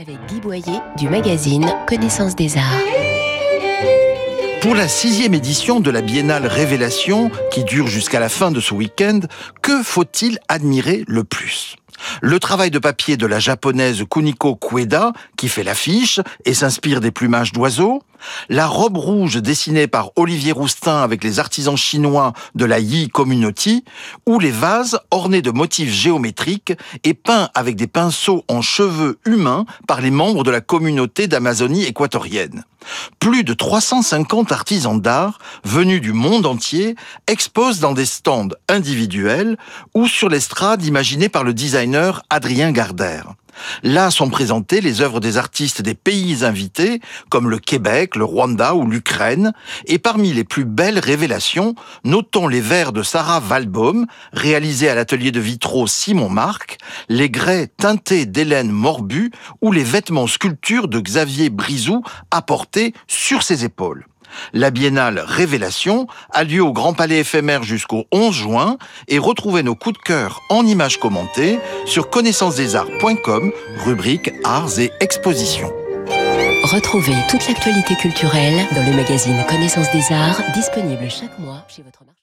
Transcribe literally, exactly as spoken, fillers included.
avec Guy Boyer du magazine Connaissance des Arts. Pour la sixième édition de la Biennale Révélation, qui dure jusqu'à la fin de ce week-end, que faut-il admirer le plus ? Le travail de papier de la japonaise Kuniko Kueda, qui fait l'affiche et s'inspire des plumages d'oiseaux. La robe rouge dessinée par Olivier Rousteing avec les artisans chinois de la Yi Community. Ou les vases ornés de motifs géométriques et peints avec des pinceaux en cheveux humains par les membres de la communauté d'Amazonie équatorienne. Plus de trois cent cinquante artisans d'art venus du monde entier exposent dans des stands individuels ou sur l'estrade imaginée par le designer Adrien Gardère. Là sont présentées les œuvres des artistes des pays invités, comme le Québec, le Rwanda ou l'Ukraine, et parmi les plus belles révélations, notons les vers de Sarah Valbaum, réalisés à l'atelier de vitraux Simon Marc, les grès teintés d'Hélène Morbu ou les vêtements sculptures de Xavier Brizou apportés sur ses épaules. La Biennale Révélation a lieu au Grand Palais éphémère jusqu'au onze juin et retrouvez nos coups de cœur en images commentées sur connaissance des arts point com, rubrique Arts et Expositions. Retrouvez toute l'actualité culturelle dans le magazine Connaissance des Arts, disponible chaque mois chez votre marchand.